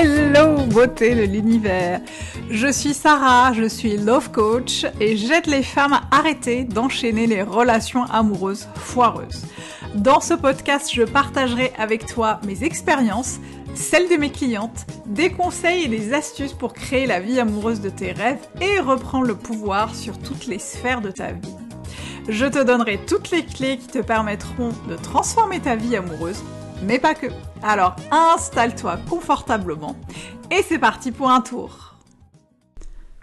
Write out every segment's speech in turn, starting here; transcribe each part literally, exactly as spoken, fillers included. Hello beauté de l'univers, je suis Sarah, je suis Love Coach et j'aide les femmes à arrêter d'enchaîner les relations amoureuses foireuses. Dans ce podcast, je partagerai avec toi mes expériences, celles de mes clientes, des conseils et des astuces pour créer la vie amoureuse de tes rêves et reprendre le pouvoir sur toutes les sphères de ta vie. Je te donnerai toutes les clés qui te permettront de transformer ta vie amoureuse, mais pas que. Alors installe-toi confortablement et c'est parti pour un tour.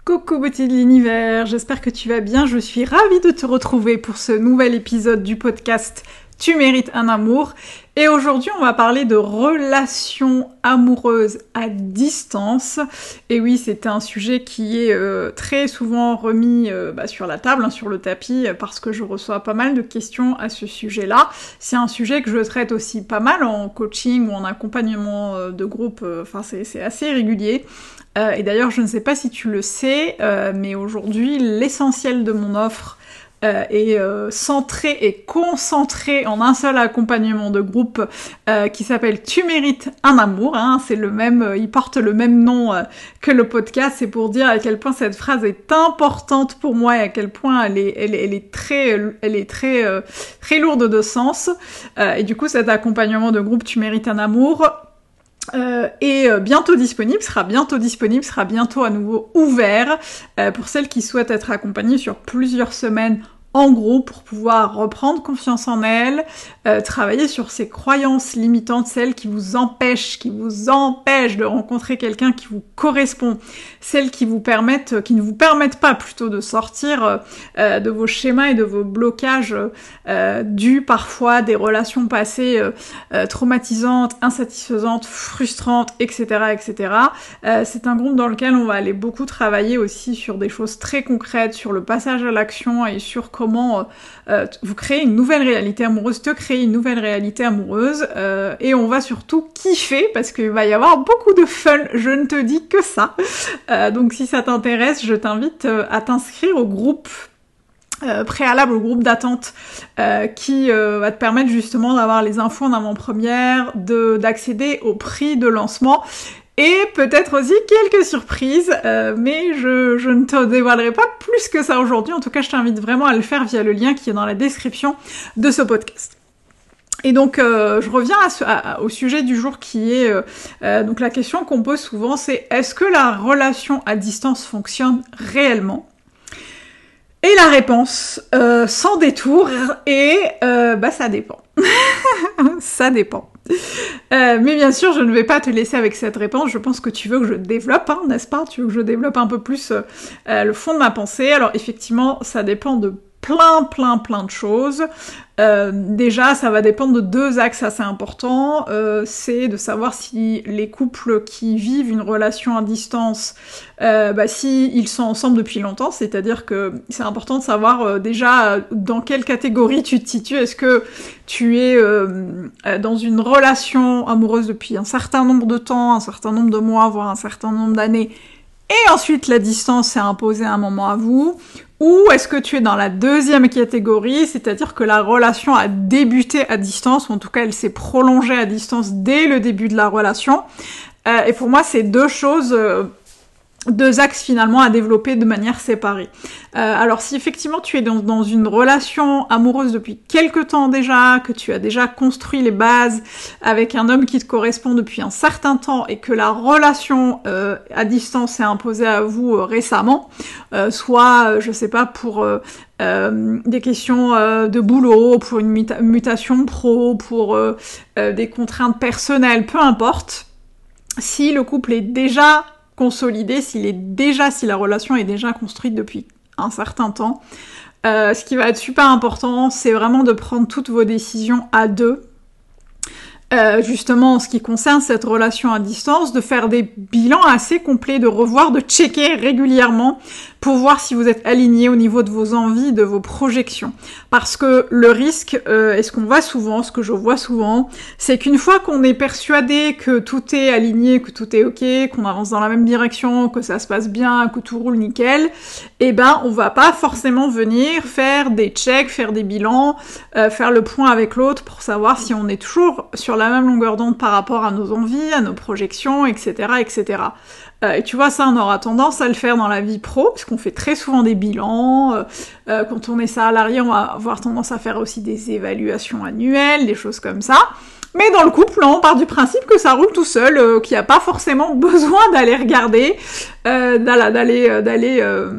Coucou beauté de l'univers, j'espère que tu vas bien. Je suis ravie de te retrouver pour ce nouvel épisode du podcast « Tu mérites un amour ». Et aujourd'hui, on va parler de relations amoureuses à distance. Et oui, c'est un sujet qui est euh, très souvent remis euh, bah, sur la table, hein, sur le tapis, parce que je reçois pas mal de questions à ce sujet-là. C'est un sujet que je traite aussi pas mal en coaching ou en accompagnement euh, de groupe. Enfin, euh, c'est, c'est assez régulier. Euh, et d'ailleurs, je ne sais pas si tu le sais, euh, mais aujourd'hui, l'essentiel de mon offre Euh, et euh, centré et concentré en un seul accompagnement de groupe euh, qui s'appelle Tu mérites un amour, hein, c'est le même, euh, il porte le même nom euh, que le podcast, c'est pour dire à quel point cette phrase est importante pour moi et à quel point elle est, elle, elle est très, elle est très, euh, très lourde de sens. Euh, et du coup, cet accompagnement de groupe Tu mérites un amour Euh, et euh, bientôt disponible, sera bientôt disponible, sera bientôt à nouveau ouvert euh, pour celles qui souhaitent être accompagnées sur plusieurs semaines en gros pour pouvoir reprendre confiance en elles, euh, travailler sur ces croyances limitantes, celles qui vous empêchent, qui vous empêchent de rencontrer quelqu'un qui vous correspond, celles qui vous permettent, euh, qui ne vous permettent pas plutôt de sortir euh, de vos schémas et de vos blocages euh, dus parfois des relations passées euh, euh, traumatisantes, insatisfaisantes, frustrantes, et cetera, et cetera. Euh, c'est un groupe dans lequel on va aller beaucoup travailler aussi sur des choses très concrètes, sur le passage à l'action et sur comment Comment euh, vous créer une nouvelle réalité amoureuse, te créer une nouvelle réalité amoureuse, euh, et on va surtout kiffer parce qu'il va y avoir beaucoup de fun, je ne te dis que ça. Euh, donc si ça t'intéresse, je t'invite euh, à t'inscrire au groupe Euh, préalable au groupe d'attente euh, qui euh, va te permettre justement d'avoir les infos en avant-première, de, d'accéder au prix de lancement et peut-être aussi quelques surprises, euh, mais je, je ne te dévoilerai pas plus que ça aujourd'hui. En tout cas, je t'invite vraiment à le faire via le lien qui est dans la description de ce podcast. Et donc, euh, je reviens à ce, à, au sujet du jour qui est... Euh, euh, donc la question qu'on pose souvent, c'est est-ce que la relation à distance fonctionne réellement ? Et la réponse, euh, sans détour, et euh, bah ça dépend. Ça dépend. Euh, mais bien sûr, je ne vais pas te laisser avec cette réponse. Je pense que tu veux que je développe, hein, n'est-ce pas ? Tu veux que je développe un peu plus euh, le fond de ma pensée. Alors effectivement, ça dépend de plein, plein, plein de choses. Euh, déjà, ça va dépendre de deux axes assez importants. Euh, c'est de savoir si les couples qui vivent une relation à distance, euh, bah, si ils sont ensemble depuis longtemps. C'est-à-dire que c'est important de savoir euh, déjà dans quelle catégorie tu te situes. Est-ce que tu es euh, dans une relation amoureuse depuis un certain nombre de temps, un certain nombre de mois, voire un certain nombre d'années, et ensuite la distance s'est imposée à un moment à vous ? Ou est-ce que tu es dans la deuxième catégorie, c'est-à-dire que la relation a débuté à distance, ou en tout cas elle s'est prolongée à distance dès le début de la relation. Euh, et pour moi, c'est deux choses... Euh deux axes finalement à développer de manière séparée. Euh, alors si effectivement tu es dans, dans une relation amoureuse depuis quelque temps déjà, que tu as déjà construit les bases avec un homme qui te correspond depuis un certain temps et que la relation euh, à distance s'est imposée à vous euh, récemment, euh, soit je sais pas pour... Euh, Euh, des questions euh, de boulot, pour une muta- mutation pro, pour euh, euh, des contraintes personnelles, peu importe. Si le couple est déjà consolidé, s'il est déjà, si la relation est déjà construite depuis un certain temps. Euh, ce qui va être super important, c'est vraiment de prendre toutes vos décisions à deux. Euh, justement, en ce qui concerne cette relation à distance, de faire des bilans assez complets, de revoir, de checker régulièrement pour voir si vous êtes aligné au niveau de vos envies, de vos projections. Parce que le risque, euh, est-ce qu'on voit souvent, ce que je vois souvent, c'est qu'une fois qu'on est persuadé que tout est aligné, que tout est ok, qu'on avance dans la même direction, que ça se passe bien, que tout roule nickel, eh ben on va pas forcément venir faire des checks, faire des bilans, euh, faire le point avec l'autre pour savoir si on est toujours sur la même longueur d'onde par rapport à nos envies, à nos projections, et cetera, et cetera. Euh, et tu vois, ça, on aura tendance à le faire dans la vie pro, parce qu'on fait très souvent des bilans. Euh, euh, quand on est salarié, on va avoir tendance à faire aussi des évaluations annuelles, des choses comme ça. Mais dans le couple, on part du principe que ça roule tout seul, euh, qu'il n'y a pas forcément besoin d'aller regarder, euh, d'aller... Euh, d'aller euh,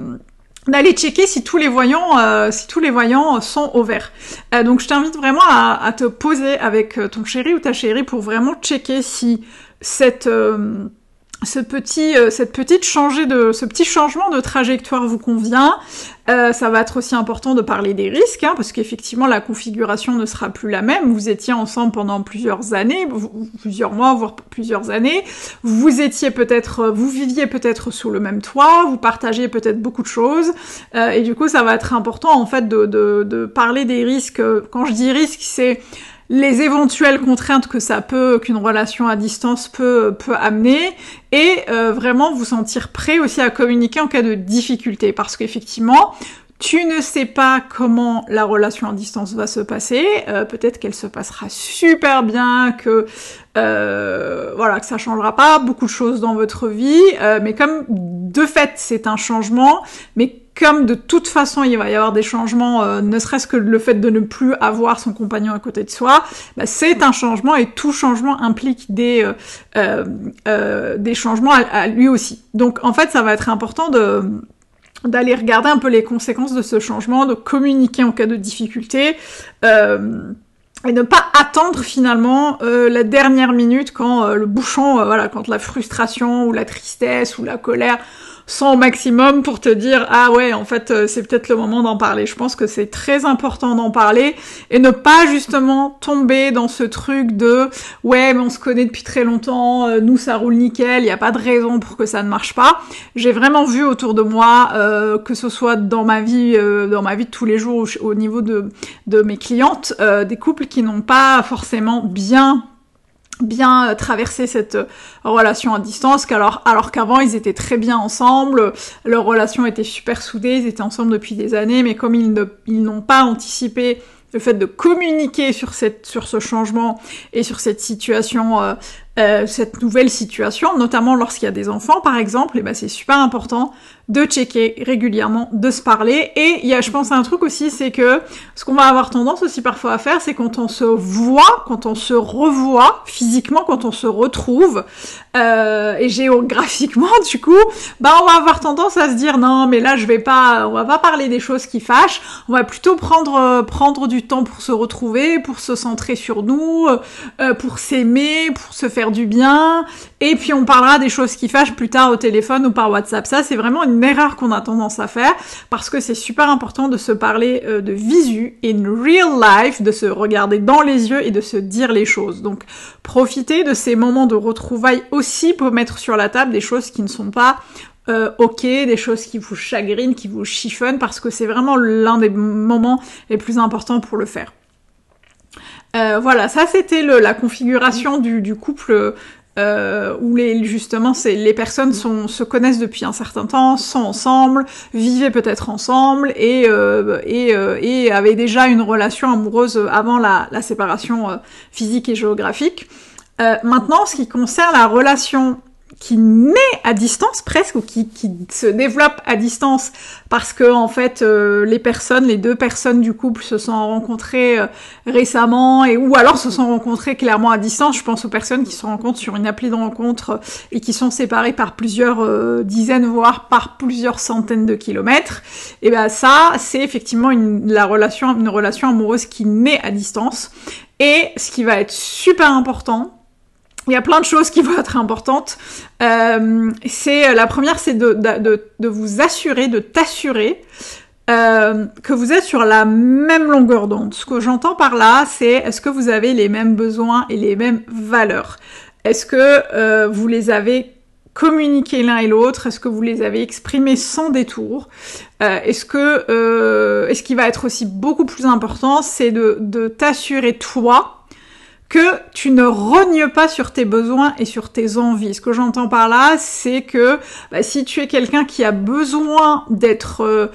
d'aller checker si tous les voyants euh, si tous les voyants sont au vert. Euh, donc je t'invite vraiment à, à te poser avec ton chéri ou ta chérie pour vraiment checker si cette euh, ce petit euh, cette petite changée de ce petit changement de trajectoire vous convient. Euh, ça va être aussi important de parler des risques, hein, parce qu'effectivement la configuration ne sera plus la même. Vous étiez ensemble pendant plusieurs années, plusieurs mois, voire plusieurs années. Vous étiez peut-être, vous viviez peut-être sous le même toit, vous partagez peut-être beaucoup de choses, euh, et du coup ça va être important en fait de, de, de parler des risques. Quand je dis risques, c'est les éventuelles contraintes que ça peut, qu'une relation à distance peut peut amener, et euh, vraiment vous sentir prêt aussi à communiquer en cas de difficulté, parce qu'effectivement tu ne sais pas comment la relation à distance va se passer. Euh, peut-être qu'elle se passera super bien, que euh, voilà, que ça changera pas beaucoup de choses dans votre vie, euh, mais comme de fait c'est un changement, mais comme de toute façon il va y avoir des changements, euh, ne serait-ce que le fait de ne plus avoir son compagnon à côté de soi, bah, c'est un changement, et tout changement implique des euh, euh, euh, des changements à, à lui aussi. Donc en fait ça va être important de d'aller regarder un peu les conséquences de ce changement, de communiquer en cas de difficulté, euh, et ne pas attendre finalement euh, la dernière minute quand euh, le bouchon, euh, voilà, quand la frustration ou la tristesse ou la colère sont au maximum pour te dire « Ah ouais, en fait, c'est peut-être le moment d'en parler ». Je pense que c'est très important d'en parler et ne pas justement tomber dans ce truc de « Ouais, mais on se connaît depuis très longtemps, nous ça roule nickel, il n'y a pas de raison pour que ça ne marche pas ». J'ai vraiment vu autour de moi, euh, que ce soit dans ma vie euh, dans ma vie de tous les jours au niveau de, de mes clientes, euh, des couples qui n'ont pas forcément bien... bien traverser cette relation à distance, alors, alors qu'avant ils étaient très bien ensemble, leur relation était super soudée, ils étaient ensemble depuis des années, mais comme ils ne, ils n'ont pas anticipé le fait de communiquer sur cette, sur ce changement et sur cette situation, euh, euh, cette nouvelle situation, notamment lorsqu'il y a des enfants par exemple, et ben c'est super important de checker régulièrement, de se parler. Et il y a, je pense, un truc aussi, c'est que ce qu'on va avoir tendance aussi parfois à faire, c'est quand on se voit, quand on se revoit physiquement, quand on se retrouve, euh, et géographiquement du coup, bah on va avoir tendance à se dire non mais là je vais pas, on va pas parler des choses qui fâchent, on va plutôt prendre euh, prendre du temps pour se retrouver, pour se centrer sur nous, euh, pour s'aimer, pour se faire du bien, et puis on parlera des choses qui fâchent plus tard au téléphone ou par WhatsApp. Ça c'est vraiment une Une erreur qu'on a tendance à faire, parce que c'est super important de se parler euh, de visu, in real life, de se regarder dans les yeux et de se dire les choses. Donc profitez de ces moments de retrouvailles aussi pour mettre sur la table des choses qui ne sont pas euh, ok, des choses qui vous chagrinent, qui vous chiffonnent, parce que c'est vraiment l'un des moments les plus importants pour le faire. Euh, voilà, ça c'était le, la configuration du, du couple. Euh, où les, justement c'est, les personnes sont, se connaissent depuis un certain temps, sont ensemble, vivaient peut-être ensemble et, euh, et, euh, et avaient déjà une relation amoureuse avant la, la séparation euh, physique et géographique. Euh, maintenant, ce qui concerne la relation qui naît à distance presque, ou qui, qui se développe à distance, parce que en fait euh, les personnes, les deux personnes du couple se sont rencontrées euh, récemment, et ou alors se sont rencontrées clairement à distance. Je pense aux personnes qui se rencontrent sur une appli de rencontre et qui sont séparées par plusieurs euh, dizaines, voire par plusieurs centaines de kilomètres. Et ben ça, c'est effectivement une, la relation, une relation amoureuse qui naît à distance. Et ce qui va être super important, il y a plein de choses qui vont être importantes. Euh, c'est, la première, c'est de, de, de vous assurer, de t'assurer euh, que vous êtes sur la même longueur d'onde. Ce que j'entends par là, c'est est-ce que vous avez les mêmes besoins et les mêmes valeurs ? Est-ce que euh, vous les avez communiquer l'un et l'autre? Est-ce que vous les avez exprimés sans détour? euh, Est-ce que euh, est-ce qu'il va être aussi beaucoup plus important, c'est de, de t'assurer toi que tu ne rognes pas sur tes besoins et sur tes envies. Ce que j'entends par là, c'est que bah, si tu es quelqu'un qui a besoin d'être euh,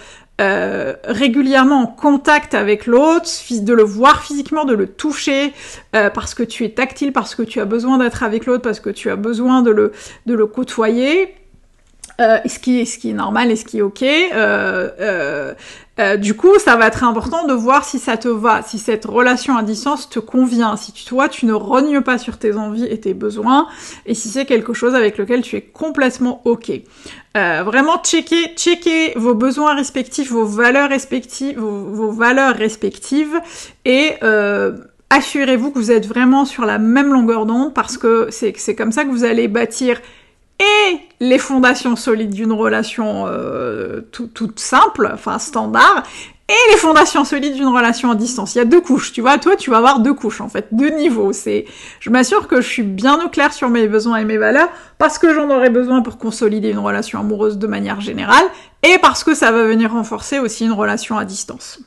euh, régulièrement en contact avec l'autre, de le voir physiquement, de le toucher, euh, parce que tu es tactile, parce que tu as besoin d'être avec l'autre, parce que tu as besoin de le, de le côtoyer, euh, est-ce qui est, ce qui est normal, est-ce qui est ok euh, euh, Euh, du coup, ça va être important de voir si ça te va, si cette relation à distance te convient, si tu, toi, tu ne rognes pas sur tes envies et tes besoins, et si c'est quelque chose avec lequel tu es complètement ok. Euh, vraiment, checker, checker vos besoins respectifs, vos valeurs respectives, vos, vos valeurs respectives, et euh, assurez-vous que vous êtes vraiment sur la même longueur d'onde, parce que c'est, c'est comme ça que vous allez bâtir et les fondations solides d'une relation euh, tout, toute simple, enfin standard, et les fondations solides d'une relation à distance. Il y a deux couches, tu vois, toi tu vas avoir deux couches en fait, deux niveaux. C'est, je m'assure que je suis bien au clair sur mes besoins et mes valeurs, parce que j'en aurai besoin pour consolider une relation amoureuse de manière générale, et parce que ça va venir renforcer aussi une relation à distance.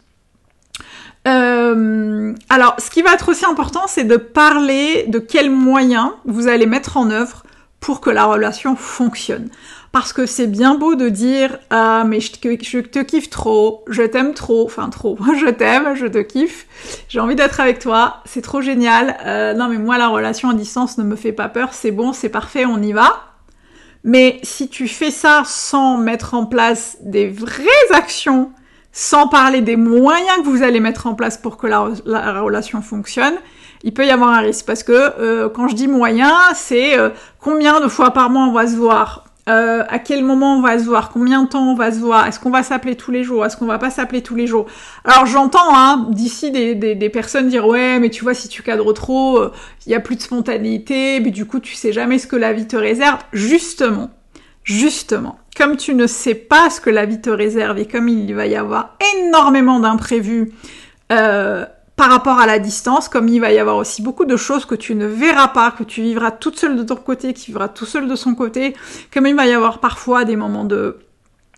Euh, alors, ce qui va être aussi important, c'est de parler de quels moyens vous allez mettre en œuvre pour que la relation fonctionne. Parce que c'est bien beau de dire « Ah, mais je te, je te kiffe trop, je t'aime trop, enfin trop, je t'aime, je te kiffe, j'ai envie d'être avec toi, c'est trop génial, euh, non mais moi la relation à distance ne me fait pas peur, c'est bon, c'est parfait, on y va ». Mais si tu fais ça sans mettre en place des vraies actions, sans parler des moyens que vous allez mettre en place pour que la, la relation fonctionne, il peut y avoir un risque, parce que euh, quand je dis moyen, c'est euh, combien de fois par mois on va se voir, euh, à quel moment on va se voir, combien de temps on va se voir, est-ce qu'on va s'appeler tous les jours, est-ce qu'on va pas s'appeler tous les jours. Alors j'entends hein, d'ici des, des, des personnes dire « ouais, mais tu vois, si tu cadres trop, il euh, y a plus de spontanéité, mais du coup tu sais jamais ce que la vie te réserve ». Justement, justement, comme tu ne sais pas ce que la vie te réserve et comme il va y avoir énormément d'imprévus, euh, par rapport à la distance, comme il va y avoir aussi beaucoup de choses que tu ne verras pas, que tu vivras toute seule de ton côté, qui vivra tout seul de son côté, comme il va y avoir parfois des moments de...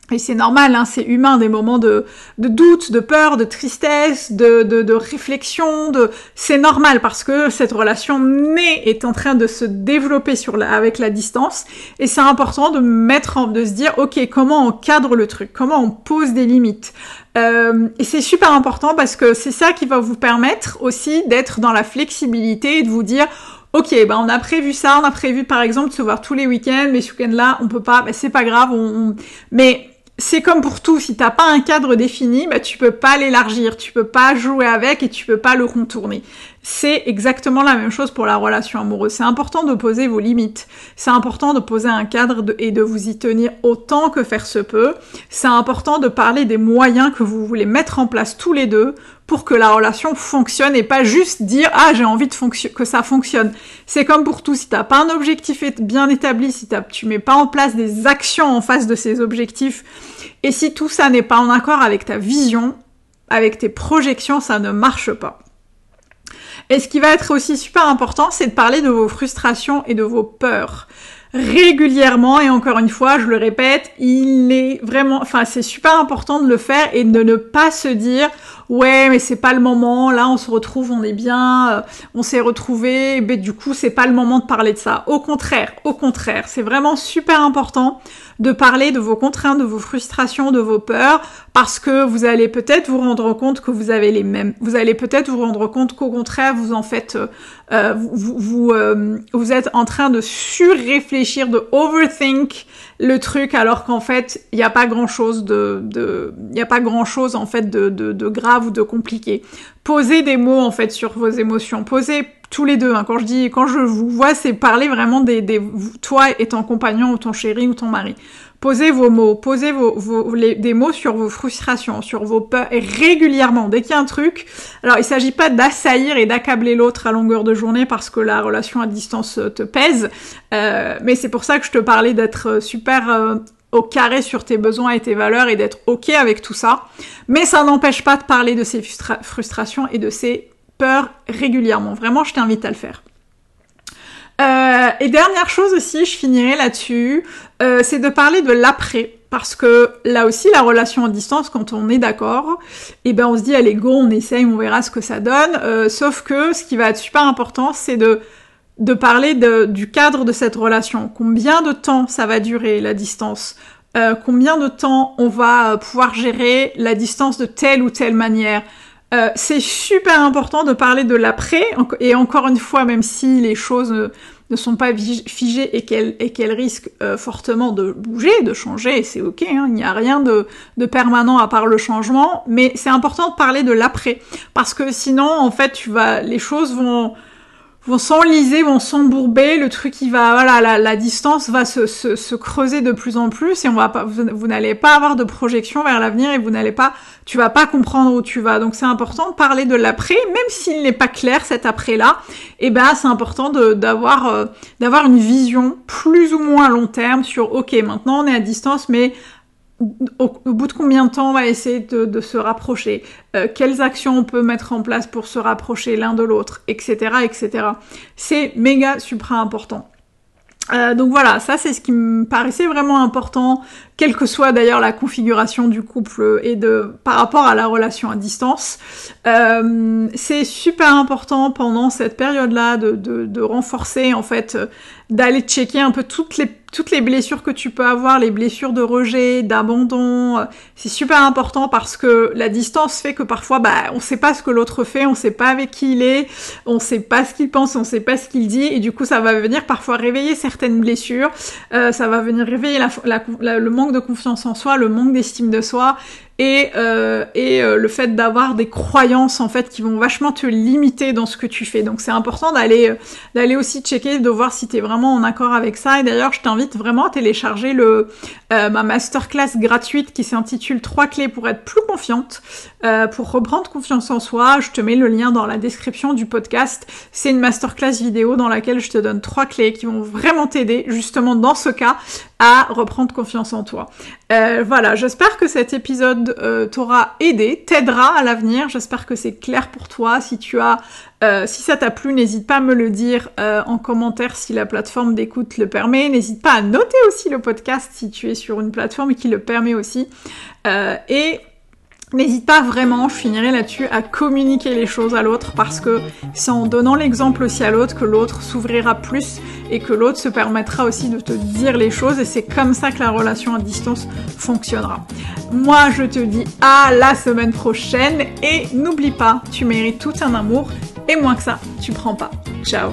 Et c'est normal, hein, c'est humain, des moments de, de doute, de peur, de tristesse, de, de, de réflexion, de... c'est normal parce que cette relation née est en train de se développer sur la, avec la distance, et c'est important de mettre en, de se dire ok, comment on cadre le truc, comment on pose des limites. Euh, et c'est super important parce que c'est ça qui va vous permettre aussi d'être dans la flexibilité et de vous dire ok, bah on a prévu ça, on a prévu par exemple de se voir tous les week-ends, mais ce week-end-là on peut pas, bah c'est pas grave, on, on... mais c'est comme pour tout, si t'as pas un cadre défini, bah tu peux pas l'élargir, tu peux pas jouer avec et tu peux pas le contourner. C'est exactement la même chose pour la relation amoureuse. C'est important de poser vos limites. C'est important de poser un cadre de, et de vous y tenir autant que faire se peut. C'est important de parler des moyens que vous voulez mettre en place tous les deux pour que la relation fonctionne et pas juste dire « Ah, j'ai envie de fonction- que ça fonctionne ». C'est comme pour tout, si t'as pas un objectif bien établi, si t'as, tu mets pas en place des actions en face de ces objectifs et si tout ça n'est pas en accord avec ta vision, avec tes projections, ça ne marche pas. Et ce qui va être aussi super important, c'est de parler de vos frustrations et de vos peurs. Régulièrement, et encore une fois, je le répète, il est vraiment, enfin, c'est super important de le faire et de ne pas se dire « ouais, mais c'est pas le moment, là on se retrouve, on est bien, on s'est retrouvés, mais du coup c'est pas le moment de parler de ça ». Au contraire, au contraire, c'est vraiment super important de parler de vos contraintes, de vos frustrations, de vos peurs, parce que vous allez peut-être vous rendre compte que vous avez les mêmes. Vous allez peut-être vous rendre compte qu'au contraire, vous en faites, euh, vous, vous, euh, vous êtes en train de surréfléchir, de overthink le truc, alors qu'en fait, il n'y a pas grand-chose de, de, il y a pas grand-chose en fait de, de, de grave ou de compliqué. Posez des mots en fait sur vos émotions. Posez tous les deux. Hein. Quand je dis, quand je vous vois, c'est parler vraiment des, des, toi et ton compagnon ou ton chéri ou ton mari. Posez vos mots, posez vos, vos, les, des mots sur vos frustrations, sur vos peurs, et régulièrement, dès qu'il y a un truc. Alors, il s'agit pas d'assaillir et d'accabler l'autre à longueur de journée parce que la relation à distance te pèse, euh, mais c'est pour ça que je te parlais d'être super euh, au carré sur tes besoins et tes valeurs et d'être ok avec tout ça, mais ça n'empêche pas de parler de ces frustra- frustrations et de ces peurs régulièrement. Vraiment, je t'invite à le faire. Euh, et dernière chose aussi, je finirai là-dessus, euh, c'est de parler de l'après. Parce que là aussi, la relation à distance, quand on est d'accord, eh ben on se dit, allez go, on essaye, on verra ce que ça donne. Euh, sauf que ce qui va être super important, c'est de, de parler de, du cadre de cette relation. Combien de temps ça va durer, la distance ? Euh, combien de temps on va pouvoir gérer la distance de telle ou telle manière ? Euh, c'est super important de parler de l'après, et encore une fois, même si les choses ne sont pas figées et qu'elles, et qu'elles risquent euh, fortement de bouger, de changer, c'est ok, hein, il n'y a rien de, de permanent à part le changement, mais c'est important de parler de l'après, parce que sinon, en fait, tu vas, les choses vont... vont s'enliser, vont s'embourber, le truc il va, voilà, la, la distance va se, se, se creuser de plus en plus et on va pas, vous, vous n'allez pas avoir de projection vers l'avenir et vous n'allez pas, tu vas pas comprendre où tu vas. Donc c'est important de parler de l'après, même s'il n'est pas clair cet après-là, et ben c'est important de, d'avoir, euh, d'avoir une vision plus ou moins à long terme sur, ok, maintenant on est à distance, mais Au, au bout de combien de temps on va essayer de, de se rapprocher, euh, quelles actions on peut mettre en place pour se rapprocher l'un de l'autre, et cetera, et cetera. C'est méga supra important. Euh, donc voilà, ça c'est ce qui me paraissait vraiment important, quelle que soit d'ailleurs la configuration du couple et de par rapport à la relation à distance. Euh, c'est super important pendant cette période-là de, de, de renforcer, en fait, d'aller checker un peu toutes les toutes les blessures que tu peux avoir, les blessures de rejet, d'abandon, c'est super important parce que la distance fait que parfois, bah, on sait pas ce que l'autre fait, on sait pas avec qui il est, on sait pas ce qu'il pense, on sait pas ce qu'il dit, et du coup, ça va venir parfois réveiller certaines blessures, euh, ça va venir réveiller la, la, la, le manque de confiance en soi, le manque d'estime de soi, et, euh, et euh, le fait d'avoir des croyances en fait qui vont vachement te limiter dans ce que tu fais. Donc c'est important d'aller d'aller aussi checker, de voir si t'es vraiment en accord avec ça. Et d'ailleurs je t'invite vraiment à télécharger le euh, ma masterclass gratuite qui s'intitule trois clés pour être plus confiante, euh, pour reprendre confiance en soi. Je te mets le lien dans la description du podcast. C'est une masterclass vidéo dans laquelle je te donne trois clés qui vont vraiment t'aider justement dans ce cas à reprendre confiance en toi. Euh, voilà, j'espère que cet épisode Euh, t'aura aidé, t'aidera à l'avenir. J'espère que c'est clair pour toi. Si tu as, euh, si ça t'a plu, n'hésite pas à me le dire euh, en commentaire si la plateforme d'écoute le permet. N'hésite pas à noter aussi le podcast si tu es sur une plateforme qui le permet aussi. Euh, et n'hésite pas vraiment, je finirai là-dessus, à communiquer les choses à l'autre parce que c'est en donnant l'exemple aussi à l'autre que l'autre s'ouvrira plus et que l'autre se permettra aussi de te dire les choses et c'est comme ça que la relation à distance fonctionnera. Moi, je te dis à la semaine prochaine et n'oublie pas, tu mérites tout un amour et moins que ça, tu prends pas. Ciao.